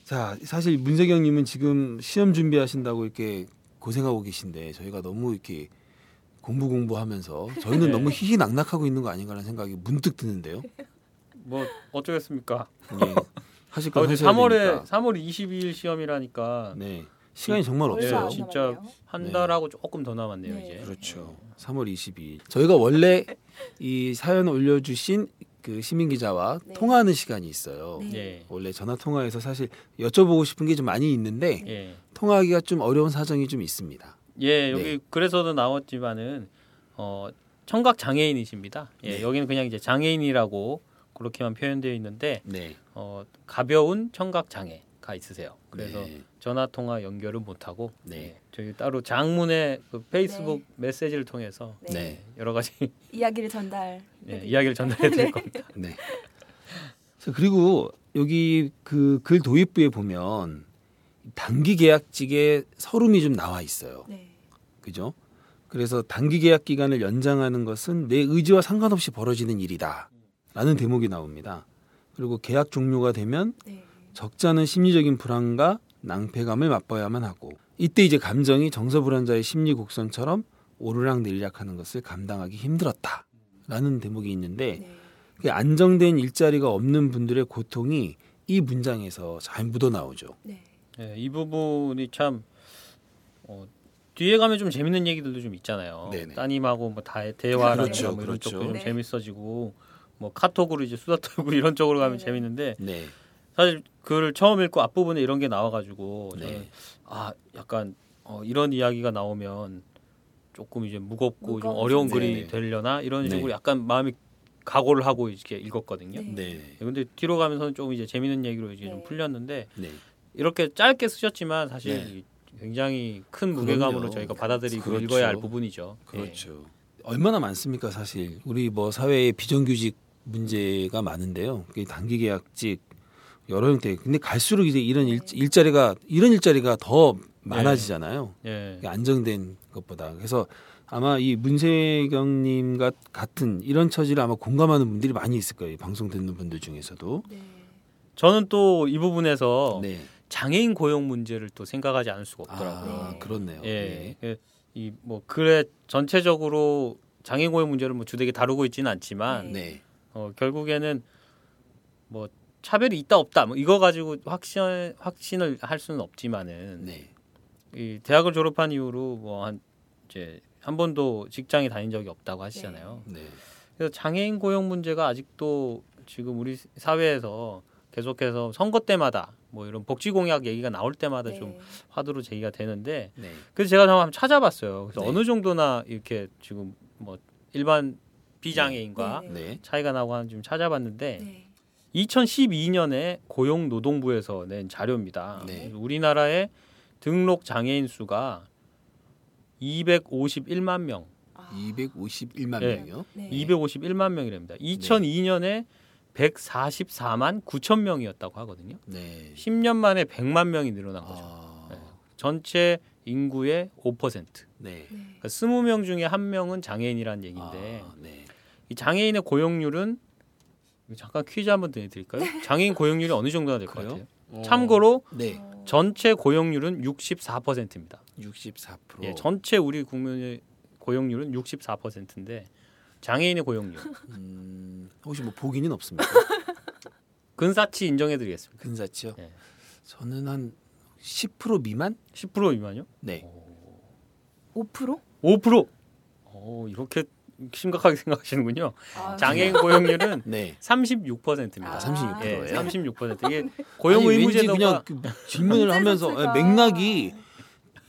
자, 사실 문세경님은 지금 시험 준비하신다고 이렇게 고생하고 계신데 저희가 너무 이렇게 공부하면서 저희는 네. 너무 희희낙낙하고 있는 거 아닌가라는 생각이 문득 드는데요. 뭐 어쩌겠습니까? 네. 하실 거 하셔야 3월에 22일 시험이라니까. 네. 시간이 정말 없어요. 네, 진짜 한 달하고 네. 조금 더 남았네요, 네. 이제. 그렇죠. 3월 22일. 저희가 원래 이 사연 올려 주신 그 시민 기자와 네. 통화하는 시간이 있어요. 네. 원래 전화 통화에서 사실 여쭤보고 싶은 게 좀 많이 있는데 네. 통화하기가 좀 어려운 사정이 좀 있습니다. 예, 여기 네. 그래서도 나왔지만은 청각 장애인이십니다. 예, 네. 여기는 그냥 이제 장애인이라고 그렇게만 표현되어 있는데 네. 가벼운 청각 장애가 있으세요. 그래서 네. 전화 통화 연결은 못 하고 네. 네. 저희 따로 장문의 그 페이스북 네. 메시지를 통해서 네. 네. 여러 가지 이야기를 전달해 드릴 네. 겁니다. 네. 그리고 여기 그 글 도입부에 보면 단기 계약직의 서름이 좀 나와 있어요. 네. 그죠? 그래서 단기 계약 기간을 연장하는 것은 내 의지와 상관없이 벌어지는 일이다. 라는 대목이 나옵니다. 그리고 계약 종료가 되면 네. 적지 않은 심리적인 불안과 낭패감을 맛봐야만 하고, 이때 이제 감정이 정서불안자의 심리 곡선처럼 오르락내리락하는 것을 감당하기 힘들었다라는 대목이 있는데, 네. 안정된 일자리가 없는 분들의 고통이 이 문장에서 잘 묻어나오죠. 네. 네, 이 부분이 참 뒤에 가면 좀 재밌는 얘기들도 좀 있잖아요. 네네. 따님하고 뭐 다 대화라든가 그렇죠, 뭐 이런 그렇죠. 쪽도 좀 네. 재밌어지고 뭐 카톡으로 이제 수다 떨고 이런 쪽으로 가면 네. 재밌는데 네. 사실 글을 처음 읽고 앞부분에 이런 게 나와가지고 네. 저는 아 약간 이런 이야기가 나오면 조금 이제 무겁고 좀 어려운 네. 글이 되려나 이런 네. 식으로 약간 마음이 각오를 하고 이렇게 읽었거든요. 네. 그런데 네. 뒤로 가면서는 조금 이제 재밌는 얘기로 이제 네. 좀 풀렸는데 네. 이렇게 짧게 쓰셨지만 사실 네. 굉장히 큰 무게감으로 그럼요. 저희가 받아들이고 그렇죠. 읽어야 할 부분이죠. 그렇죠. 예. 얼마나 많습니까, 사실. 우리 뭐 사회에 비정규직 문제가 많은데요. 단기계약직 여러 형태. 근데 갈수록 이제 이런 일자리가 더 많아지잖아요. 예. 안정된 것보다. 그래서 아마 이 문세경님과 같은 이런 처지를 아마 공감하는 분들이 많이 있을 거예요. 방송 듣는 분들 중에서도. 네. 저는 또 이 부분에서. 네. 장애인 고용 문제를 또 생각하지 않을 수가 없더라고요. 아, 네. 그렇네요. 예, 네. 이 뭐 글에 전체적으로 장애인 고용 문제를 뭐 주되게 다루고 있지는 않지만, 네. 결국에는 뭐 차별이 있다 없다 뭐 이거 가지고 확신을 할 수는 없지만은, 네. 이 대학을 졸업한 이후로 뭐 한 번도 직장에 다닌 적이 없다고 하시잖아요. 네. 그래서 장애인 고용 문제가 아직도 지금 우리 사회에서 계속해서 선거 때마다 뭐 이런 복지 공약 얘기가 나올 때마다 네. 좀 화두로 제기가 되는데 네. 그래서 제가 한번 찾아봤어요. 그래서 네. 어느 정도나 이렇게 지금 뭐 일반 비장애인과 네. 차이가 나고 하는지 좀 찾아봤는데 네. 2012년에 고용노동부에서 낸 자료입니다. 네. 우리나라의 등록 장애인 수가 251만 명. 251만 네. 명이요? 네. 251만 명이랍니다. 2002년에 144만 9천 명이었다고 하거든요. 네. 10년 만에 100만 명이 늘어난 거죠. 아... 네. 전체 인구의 5%. 네. 그러니까 20명 중에 1명은 장애인이라는 얘기인데 아, 네. 이 장애인의 고용률은 잠깐 퀴즈 한번 드릴까요? 장애인 고용률이 어느 정도나 될까요? 그래요? 참고로 네. 전체 고용률은 64%입니다. 64%. 예, 전체 우리 국민의 고용률은 64%인데 장애인의 고용률. 혹시 뭐 보기는 없습니까? 근사치 인정해드리겠습니다. 근사치요? 네. 저는 한 10% 미만? 10% 미만요? 네. 오... 5%? 5%. 오, 이렇게 심각하게 생각하시는군요. 아, 장애인 고용률은 네. 36%입니다. 아, 36%예요? 네, 36%. 이게 고용의무제도가 그냥 질문을 하면서 맥락이.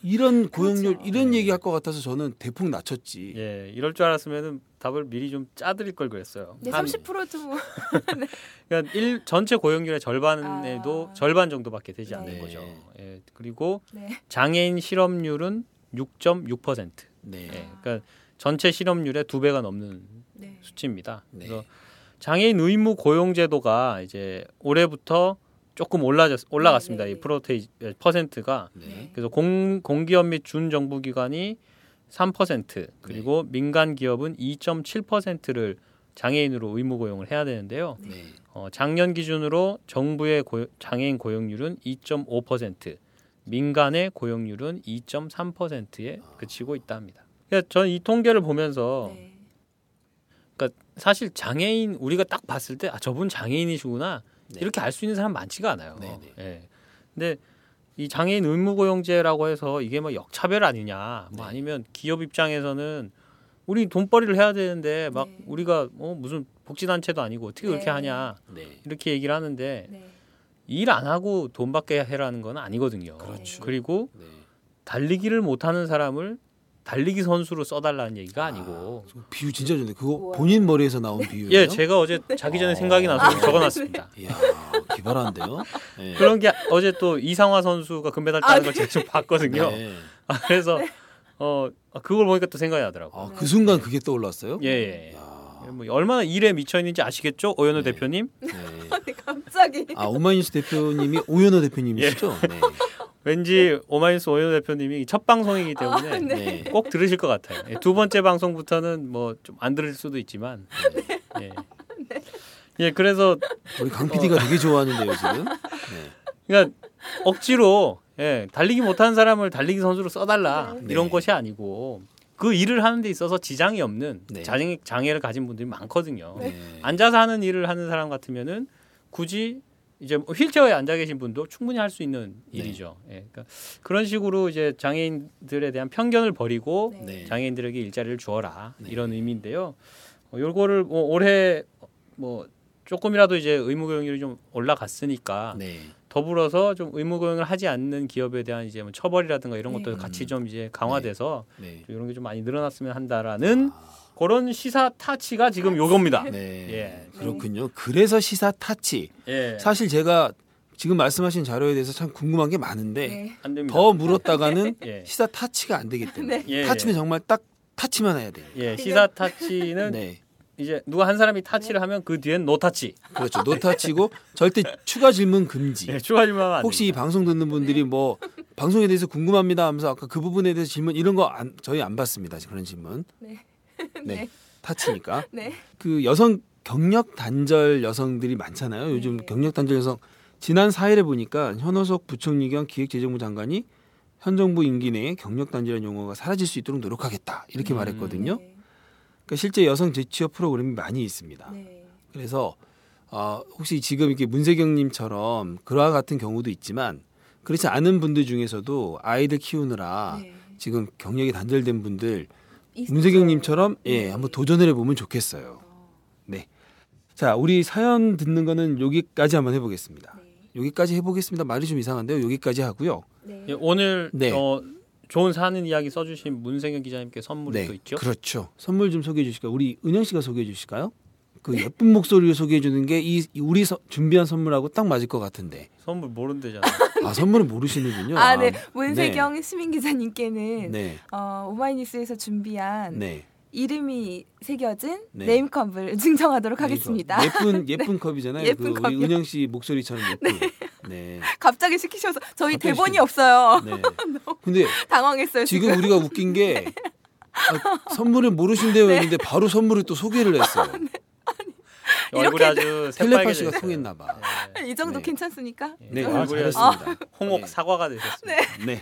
이런 고용률 그렇죠. 이런 얘기할 것 같아서 저는 대폭 낮췄지. 예, 이럴 줄 알았으면은 답을 미리 좀 짜드릴 걸 그랬어요. 네, 30%도 뭐. 네. 그러니까 전체 고용률의 절반에도 절반 정도밖에 되지 네. 않는 거죠. 예, 그리고 네. 장애인 실업률은 6.6%. 네. 예, 그러니까 전체 실업률의 2배가 넘는 네. 수치입니다. 네. 그래서 장애인 의무 고용제도가 이제 올해부터 조금 올라갔습니다. 네, 네, 네. 이 퍼센트가 네. 그래서 공기업 및 준정부기관이 3% 그리고 네. 민간 기업은 2.7%를 장애인으로 의무 고용을 해야 되는데요. 네. 작년 기준으로 정부의 장애인 고용률은 2.5%, 민간의 고용률은 2.3%에 그치고 있다 합니다. 그러니까 저는 이 통계를 보면서 네. 그러니까 사실 장애인 우리가 딱 봤을 때 아, 저분 장애인이시구나. 네. 이렇게 알 수 있는 사람 많지가 않아요. 네. 근데 이 장애인 의무고용제라고 해서 이게 뭐 역차별 아니냐, 뭐 네. 아니면 기업 입장에서는 우리 돈벌이를 해야 되는데 막 네. 우리가 무슨 복지단체도 아니고 어떻게 네. 그렇게 하냐 네. 이렇게 얘기를 하는데 네. 일 안 하고 돈 받게 해라는 건 아니거든요. 그렇죠. 그리고 네. 달리기를 못하는 사람을 달리기 선수로 써달라는 얘기가 아니고 비유 진짜 좋네. 그거 우와. 본인 머리에서 나온 비유예요? 예, 제가 어제 자기 전에 생각이 나서 적어놨습니다. 이야, 기발한데요? 네. 그런 게 어제 또 이상화 선수가 금메달 따는 걸 제가 좀 봤거든요. 네. 그래서 그걸 보니까 또 생각이 나더라고요. 그 순간 네. 그게 떠올랐어요? 예. 뭐 얼마나 일에 미쳐있는지 아시겠죠? 오연호 네. 대표님? 네. 아니, 갑자기 오마이뉴스 대표님이 오연호 대표님이시죠? 예. 네. 왠지 오마이뉴스 오연호 대표님이 첫 방송이기 때문에 네. 꼭 들으실 것 같아요. 두 번째 방송부터는 뭐 좀 안 들을 수도 있지만 네. 네. 네. 예, 그래서 우리 강 PD가 되게 좋아하는데요 지금. 네. 그러니까 억지로 예, 달리기 못하는 사람을 달리기 선수로 써달라 네. 이런 것이 아니고 그 일을 하는 데 있어서 지장이 없는 네. 장애를 가진 분들이 많거든요. 네. 앉아서 하는 일을 하는 사람 같으면은 굳이 이제 휠체어에 앉아 계신 분도 충분히 할 수 있는 일이죠. 네. 예, 그러니까 그런 식으로 이제 장애인들에 대한 편견을 버리고 네. 장애인들에게 일자리를 주어라 네. 이런 의미인데요. 요거를 뭐 올해 뭐 조금이라도 이제 의무고용률이 좀 올라갔으니까 네. 더불어서 좀 의무고용을 하지 않는 기업에 대한 이제 뭐 처벌이라든가 이런 것도 네. 같이 좀 이제 강화돼서 네. 네. 이런 게 좀 많이 늘어났으면 한다라는. 그런 시사 타치가 지금 요겁니다. 네, 예. 그렇군요. 그래서 시사 타치. 예. 사실 제가 지금 말씀하신 자료에 대해서 참 궁금한 게 많은데 네. 더 물었다가는 예. 시사 타치가 안 되기 때문에 네. 타치는 정말 딱 타치만 해야 돼요. 예, 시사 타치는 네. 이제 누가 한 사람이 타치를 하면 그 뒤엔 노 타치. 그렇죠. 노 타치고 절대 추가 질문 금지. 네, 추가 질문하면 안 혹시 됩니다. 이 방송 듣는 분들이 뭐 방송에 대해서 궁금합니다 하면서 아까 그 부분에 대해서 질문 이런 거 저희 안 받습니다. 그런 질문. 네. 네. 네. 타치니까. 네. 그 여성 경력 단절 여성들이 많잖아요. 요즘 네. 경력 단절 여성 지난 4일에 보니까 현호석 부총리 겸 기획재정부 장관이 현 정부 임기 내에 경력 단절이라는 용어가 사라질 수 있도록 노력하겠다. 이렇게 말했거든요. 네. 그러니까 실제 여성 재취업 프로그램이 많이 있습니다. 네. 그래서 혹시 지금 이렇게 문세경 님처럼 그와 같은 경우도 있지만 그렇지 않은 분들 중에서도 아이들 키우느라 네. 지금 경력이 단절된 분들 문세경님처럼 예 한번 도전을 해보면 좋겠어요. 네, 자 우리 사연 듣는 거는 여기까지 한번 해보겠습니다. 여기까지 해보겠습니다. 말이 좀 이상한데요. 여기까지 하고요. 네. 예, 오늘 네. 좋은 사는 이야기 써주신 문세경 기자님께 선물이 네. 또 있죠. 그렇죠. 선물 좀 소개해 주실까요? 우리 은영 씨가 소개해 주실까요? 그 예쁜 목소리를 소개해 주는 게 이 우리 준비한 선물하고 딱 맞을 것 같은데. 선물 모른대잖아. 아 선물은 모르시는군요. 아 네. 문세경 네. 시민 기자님께는 네. 오마이뉴스에서 준비한 네. 이름이 새겨진 네. 네임컵을 증정하도록 하겠습니다. 예쁜 네. 컵이잖아요. 예쁜 그 컵. 은영 씨 목소리처럼 예쁜. 네. 네. 갑자기 시키셔서 저희 갑자기 대본이 없어요. 네. 근데 당황했어요. 지금 우리가 웃긴 게 네. 아, 선물을 모르신대요 네. 했는데 바로 선물을 또 소개를 했어요. 네. 얼굴이 아주 텔레파시가 통했나 봐. 네. 이 정도 네. 괜찮습니까? 네, 얼굴이 네. 아, 홍옥 네. 사과가 되셨습니다. 네.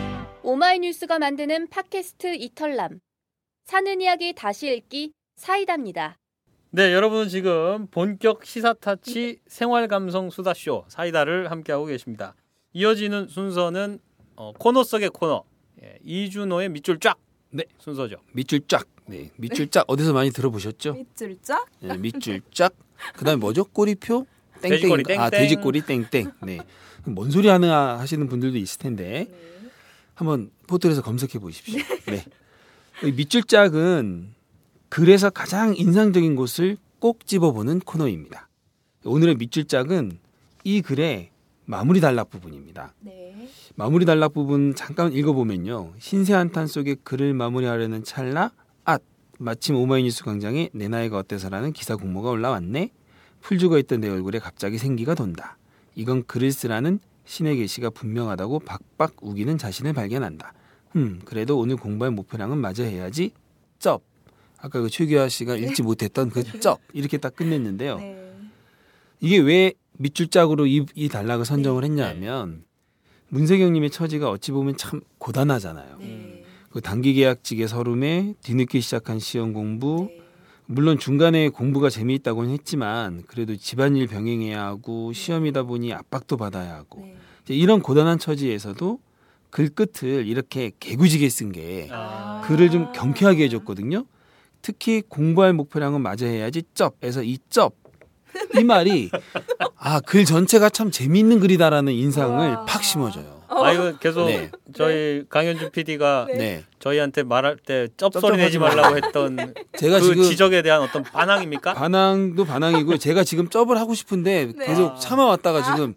네. 오마이뉴스가 만드는 팟캐스트 이털남 사는 이야기 다시 읽기 사이다입니다. 네, 여러분은 지금 본격 시사타치 생활감성 수다쇼 사이다를 함께하고 계십니다. 이어지는 순서는 코너 속의 코너 예, 이준호의 밑줄 쫙 네. 순서죠. 밑줄 쫙. 네, 밑줄 쫙 어디서 많이 들어보셨죠? 밑줄 쫙? 네, 밑줄 쫙. 그 다음에 뭐죠? 꼬리표? 땡땡. 돼지꼬리 땡땡. 아, 돼지꼬리 땡땡. 네, 뭔 소리 하나 하시는 분들도 있을 텐데 네. 한번 포털에서 검색해 보십시오. 네, 이 밑줄 쫙은 그래서 가장 인상적인 곳을 꼭 집어보는 코너입니다. 오늘의 밑줄 짝은 이 글의 마무리 단락 부분입니다. 네. 마무리 단락 부분 잠깐 읽어보면요. 신세한탄 속에 글을 마무리하려는 찰나 앗! 마침 오마이뉴스 광장에 내 나이가 어때서라는 기사 공모가 올라왔네. 풀 죽어있던 내 얼굴에 갑자기 생기가 돈다. 이건 글을 쓰라는 신의 계시가 분명하다고 박박 우기는 자신을 발견한다. 그래도 오늘 공부할 목표량은 마저 해야지. 쩝! 아까 그 최규화 씨가 읽지 못했던 그 쩝 이렇게 딱 끝냈는데요. 네. 이게 왜 밑줄 짝으로 이 단락을 선정을 했냐면 문세경님의 처지가 어찌 보면 참 고단하잖아요. 네. 그 단기 계약직의 서름에 뒤늦게 시작한 시험 공부 네. 물론 중간에 공부가 재미있다고는 했지만 그래도 집안일 병행해야 하고 시험이다 보니 압박도 받아야 하고 네. 이런 고단한 처지에서도 글 끝을 이렇게 개구지게 쓴 게 글을 좀 경쾌하게 해줬거든요. 특히 공부할 목표량은 마저 해야지 쩝에서 이 쩝 이 말이 아, 글 전체가 참 재미있는 글이다라는 인상을 팍 심어줘요. 아 이거 계속 네. 저희 강현준 PD가 네. 저희한테 말할 때 쩝소리 내지 말라고 했던 제가 그 지금 지적에 대한 어떤 반항입니까? 반항도 반항이고 제가 지금 쩝을 하고 싶은데 네. 계속 참아왔다가 지금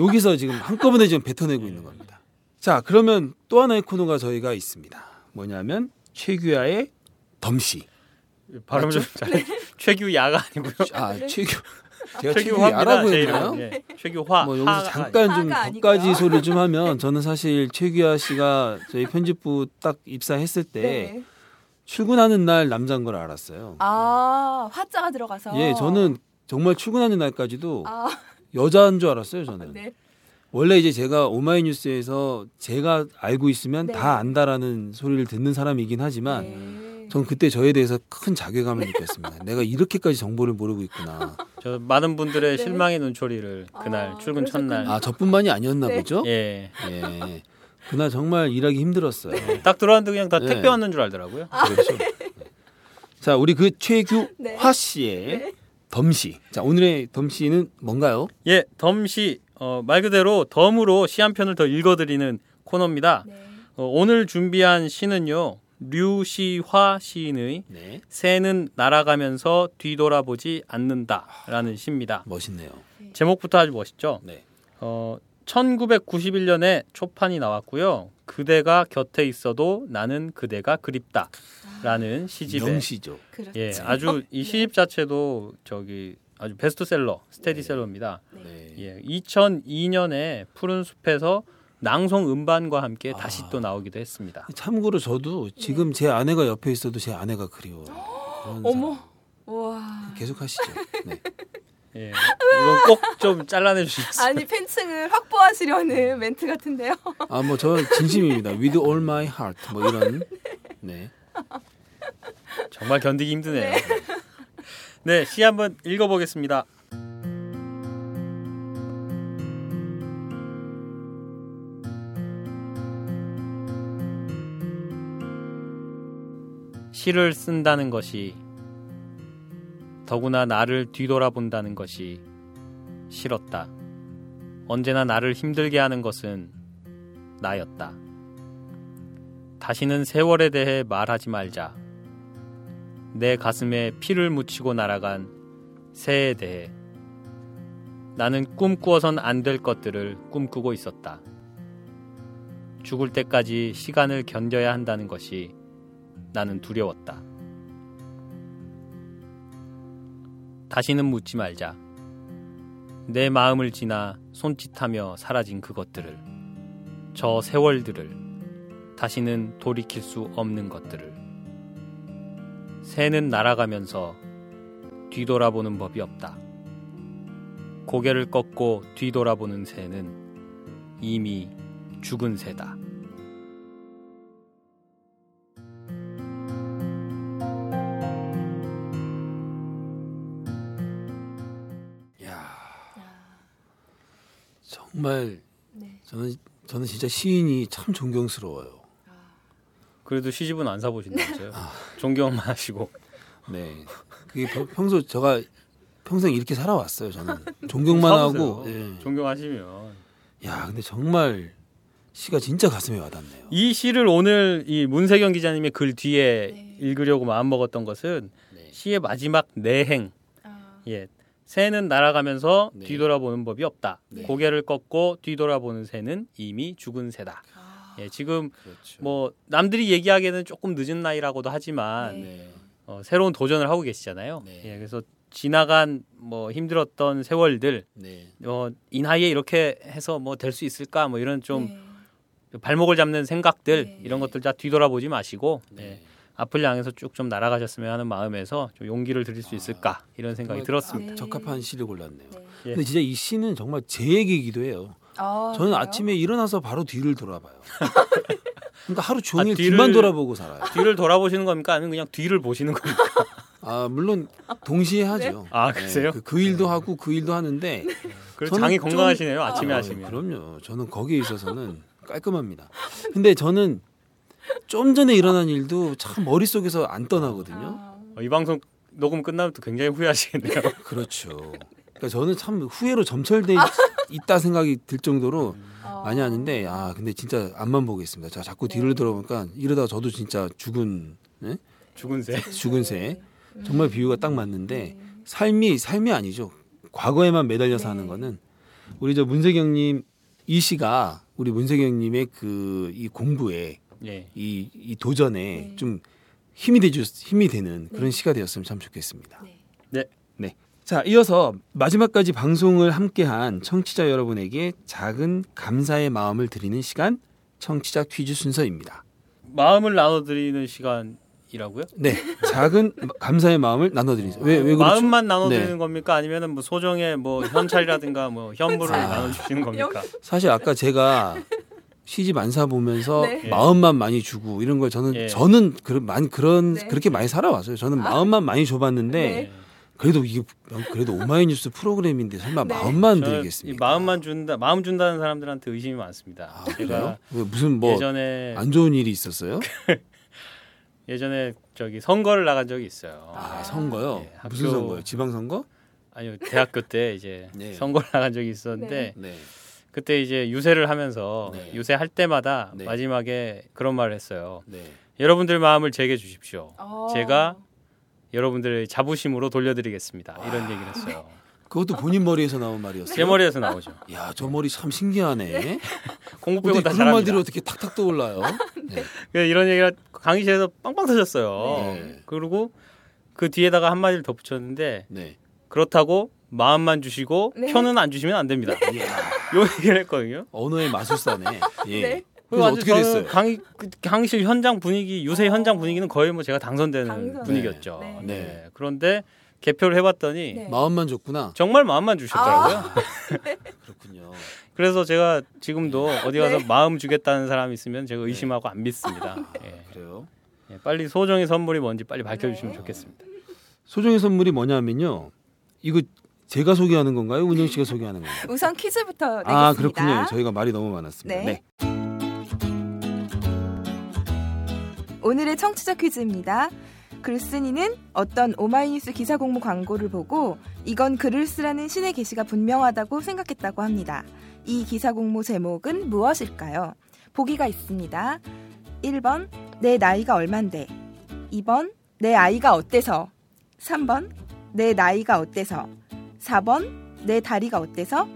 여기서 지금 한꺼번에 지금 뱉어내고 있는 겁니다. 자 그러면 또 하나의 코너가 저희가 있습니다. 뭐냐면 최규하의 덤시. 발음 좀 잘해. 최규야가 아니고요. 아, 최규. 제가 최규화라고 했나요? 네. 최규화. 뭐 여기서 잠깐 좀 덕가지 소리를 좀 하면 저는 사실 최규화 씨가 저희 편집부 딱 입사했을 때 네. 출근하는 날 남자인 걸 알았어요. 아, 화자가 들어가서. 예, 저는 정말 출근하는 날까지도 아. 여자인 줄 알았어요, 저는. 네. 원래 이제 제가 오마이뉴스에서 제가 알고 있으면 네. 다 안다라는 소리를 듣는 사람이긴 하지만 네. 저는 그때 저에 대해서 큰 자괴감을 네. 느꼈습니다. 내가 이렇게까지 정보를 모르고 있구나. 저 많은 분들의 네. 실망의 눈초리를 그날 아, 출근 첫날. 아, 저뿐만이 아니었나 네. 보죠? 예. 예. 그날 정말 일하기 힘들었어요. 네. 딱 들어왔는데 그냥 다 네. 택배 왔는 줄 알더라고요. 아, 그렇죠. 네. 자, 우리 그 최규화 네. 씨의 네. 덤시. 자, 오늘의 덤시는 뭔가요? 예, 덤시. 말 그대로 덤으로 시 한 편을 더 읽어드리는 코너입니다. 네. 오늘 준비한 시는요. 류시화 시인의 네. 새는 날아가면서 뒤돌아보지 않는다라는 시입니다. 멋있네요. 제목부터 아주 멋있죠. 네. 1991년에 초판이 나왔고요. 그대가 곁에 있어도 나는 그대가 그립다라는 시집의 명시죠. 예, 아주 이 시집 자체도 저기 아주 베스트셀러, 스테디셀러입니다. 네. 예, 2002년에 푸른 숲에서 낭송 음반과 함께 다시 또 나오기도 했습니다. 참고로 저도 지금 제 아내가 옆에 있어도 제 아내가 그리워요. 어머, 와. 계속 하시죠. 네. 예, 이건 꼭 좀 잘라내 주시겠어요? 아니 팬층을 확보하시려는 멘트 같은데요. 아, 뭐 저 진심입니다. With all my heart 뭐 이런. 네. 정말 견디기 힘드네요. 네. 네, 시 한번 읽어보겠습니다. 시를 쓴다는 것이, 더구나 나를 뒤돌아본다는 것이 싫었다. 언제나 나를 힘들게 하는 것은 나였다. 다시는 세월에 대해 말하지 말자. 내 가슴에 피를 묻히고 날아간 새에 대해 나는 꿈꾸어선 안 될 것들을 꿈꾸고 있었다. 죽을 때까지 시간을 견뎌야 한다는 것이 나는 두려웠다. 다시는 묻지 말자. 내 마음을 지나 손짓하며 사라진 그것들을, 저 세월들을, 다시는 돌이킬 수 없는 것들을. 새는 날아가면서 뒤돌아보는 법이 없다. 고개를 꺾고 뒤돌아보는 새는 이미 죽은 새다. 야, 정말 저는 진짜 시인이 참 존경스러워요. 그래도 시집은 안 사보신다면서요? 아. 존경만 하시고. 네. 그게 평소 제가 평생 이렇게 살아왔어요. 저는 존경만 하고. 예. 존경하시면. 야, 근데 정말 시가 진짜 가슴에 와닿네요. 이 시를 오늘 이 문세경 기자님의 글 뒤에 네. 읽으려고 마음 먹었던 것은 네. 시의 마지막 내행. 아. 예. 새는 날아가면서 네. 뒤돌아보는 법이 없다. 네. 고개를 꺾고 뒤돌아보는 새는 이미 죽은 새다. 아. 예, 지금 그렇죠. 뭐 남들이 얘기하기에는 조금 늦은 나이라고도 하지만 네. 새로운 도전을 하고 계시잖아요. 네. 예, 그래서 지나간 뭐 힘들었던 세월들 네. 이 나이에 이렇게 해서 뭐 될 수 있을까 뭐 이런 좀 네. 발목을 잡는 생각들 네. 이런 것들 다 뒤돌아보지 마시고 네. 예, 앞을 향해서 쭉 좀 날아가셨으면 하는 마음에서 좀 용기를 드릴 수 있을까 이런 생각이 들었습니다. 네. 적합한 시를 골랐네요. 네. 근데 진짜 이 시는 정말 제 얘기이기도 해요. 저는 그래요? 아침에 일어나서 바로 뒤를 돌아봐요. 그러니까 하루 종일 뒤만 돌아보고 살아요. 뒤를 돌아보시는 겁니까? 아니면 그냥 뒤를 보시는 겁니까? 아, 물론 동시에 하죠. 네? 아, 그러세요? 네, 그 일도 하고 그 일도 하는데 그래서 장이 건강하시네요. 아침에 하시면. 그럼요. 저는 거기에 있어서는 깔끔합니다. 근데 저는 좀 전에 일어난 일도 참 머릿속에서 안 떠나거든요. 이 방송 녹음 끝나면 또 굉장히 후회하시겠네요. 그렇죠. 그러니까 저는 참 후회로 점철돼 있다 생각이 들 정도로 많이 하는데, 아, 근데 진짜 앞만 보겠습니다. 자, 자꾸 뒤를 네. 돌아보니까 이러다가 저도 진짜 죽은 새. 정말 비유가 딱 맞는데 삶이 아니죠. 과거에만 매달려서 네. 하는 거는 우리 저 문세경님 이 시가 우리 문세경님의 그 이 공부에 네. 이 도전에 네. 좀 힘이 되는 그런 시가 되었으면 참 좋겠습니다. 네. 네. 자, 이어서 마지막까지 방송을 함께한 청취자 여러분에게 작은 감사의 마음을 드리는 시간, 청취자 퀴즈 순서입니다. 마음을 나눠드리는 시간이라고요? 네, 작은 감사의 마음을 나눠드리죠. 왜 그렇죠? 마음만 나눠드리는 겁니까? 아니면은 뭐 소정의 뭐 현찰이라든가 뭐 현물을 나눠주시는 겁니까? 사실 아까 제가 시집 안사 보면서 마음만 많이 주고 이런 걸 저는 그렇게 많이 살아왔어요. 저는 마음만 많이 줘봤는데. 그래도 오마이뉴스 프로그램인데 설마 마음만 드리겠습니까? 마음 준다는 사람들한테 의심이 많습니다. 아, 제가 그래요? 무슨 뭐 예전에 안 좋은 일이 있었어요? 예전에 저기 선거를 나간 적이 있어요. 아, 선거요? 네, 무슨 선거요? 지방선거? 아니요, 대학교 때 이제 선거를 나간 적이 있었는데 그때 이제 유세를 하면서 유세할 때마다 마지막에 그런 말을 했어요. 여러분들 마음을 제게 주십시오. 제가 여러분들의 자부심으로 돌려드리겠습니다. 이런 얘기를 했어요. 그것도 본인 머리에서 나온 말이었어요? 제 머리에서 나오죠. 이야, 저 머리 참 신기하네. 공부 빼고 다 잘합니다. 그런 말들이 어떻게 탁탁 떠올라요? 이런 얘기가 강의실에서 빵빵 터졌어요. 그리고 그 뒤에다가 한마디를 덧붙였는데 그렇다고 마음만 주시고 표는 안 주시면 안 됩니다. 요 얘기를 했거든요. 언어의 마술사네. 그래서 어떻게 됐어요? 강의실 현장 분위기, 유세 현장 분위기는 거의 뭐 제가 당선되는 분위기였죠. 그런데 개표를 해봤더니 마음만 줬구나. 정말 마음만 주셨더라고요. 그렇군요. 그래서 제가 지금도 어디 가서 마음 주겠다는 사람 있으면 제가 의심하고 안 믿습니다. 그래요? 빨리 소정의 선물이 뭔지 빨리 밝혀주시면 좋겠습니다. 소정의 선물이 뭐냐면요. 이거 제가 소개하는 건가요? 은영 씨가 소개하는 건가요? 우선 퀴즈부터 내겠습니다. 아, 그렇군요. 저희가 말이 너무 많았습니다. 네. 오늘의 청취자 퀴즈입니다. 글쓴이는 어떤 오마이뉴스 기사 공모 광고를 보고 이건 글을 쓰라는 신의 계시가 분명하다고 생각했다고 합니다. 이 기사 공모 제목은 무엇일까요? 보기가 있습니다. 1번, 내 나이가 얼만데. 2번, 내 아이가 어때서. 3번, 내 나이가 어때서. 4번, 내 다리가 어때서.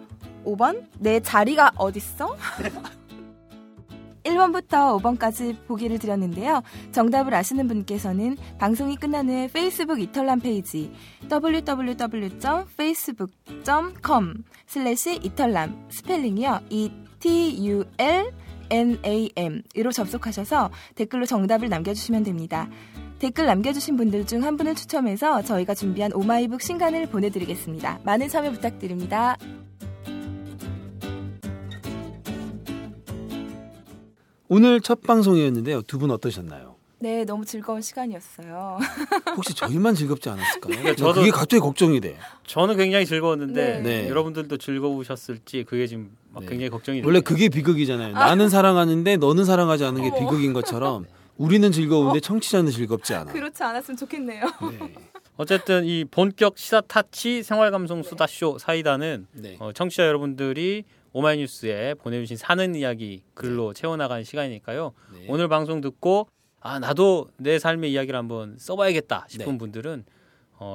5번, 내 자리가 어딨어? 1번부터 5번까지 보기를 드렸는데요. 정답을 아시는 분께서는 방송이 끝난 후에 페이스북 이탈남 페이지 www.facebook.com/이탈남 스펠링이요. ETULNAM으로 접속하셔서 댓글로 정답을 남겨주시면 됩니다. 댓글 남겨주신 분들 중 한 분을 추첨해서 저희가 준비한 오마이북 신간을 보내드리겠습니다. 많은 참여 부탁드립니다. 오늘 첫 방송이었는데요. 두 분 어떠셨나요? 네, 너무 즐거운 시간이었어요. 혹시 저희만 즐겁지 않았을까요? 그러니까 저도 그게 갑자기 걱정이 돼. 저는 굉장히 즐거웠는데 여러분들도 즐거우셨을지 그게 지금 막 굉장히 걱정이 돼요. 원래 그게 비극이잖아요. 나는 사랑하는데 너는 사랑하지 않은 게 비극인 것처럼 우리는 즐거운데 청취자는 즐겁지 않아. 그렇지 않았으면 좋겠네요. 어쨌든 이 본격 시사 타치 생활감성 수다쇼 사이다는 청취자 여러분들이 오마이뉴스에 보내주신 사는 이야기 글로 채워나간 시간이니까요. 오늘 방송 듣고 아, 나도 내 삶의 이야기를 한번 써봐야겠다 싶은 분들은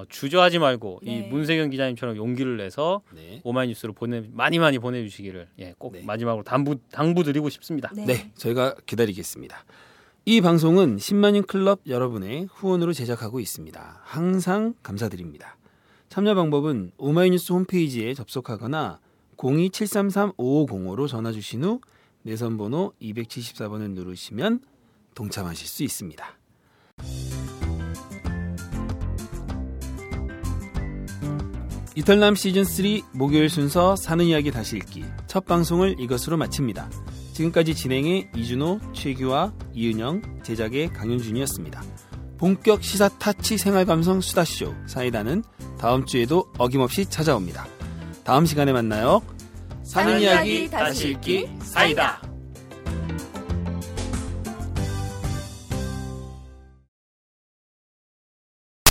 주저하지 말고 이 문세경 기자님처럼 용기를 내서 오마이뉴스로 많이 보내주시기를 꼭 마지막으로 당부드리고 싶습니다. 네, 저희가 기다리겠습니다. 이 방송은 10만인 클럽 여러분의 후원으로 제작하고 있습니다. 항상 감사드립니다. 참여 방법은 오마이뉴스 홈페이지에 접속하거나 02-733-5505로 전화주신 후 내선번호 274번을 누르시면 동참하실 수 있습니다. 이탈남 시즌3 목요일 순서 사는 이야기 다시 읽기 첫 방송을 이것으로 마칩니다. 지금까지 진행의 이준호, 최규화, 이은영, 제작의 강윤준이었습니다. 본격 시사 타치 생활감성 수다쇼 사이다는 다음 주에도 어김없이 찾아옵니다. 다음 시간에 만나요. 사는 이야기 다시 읽기 사이다.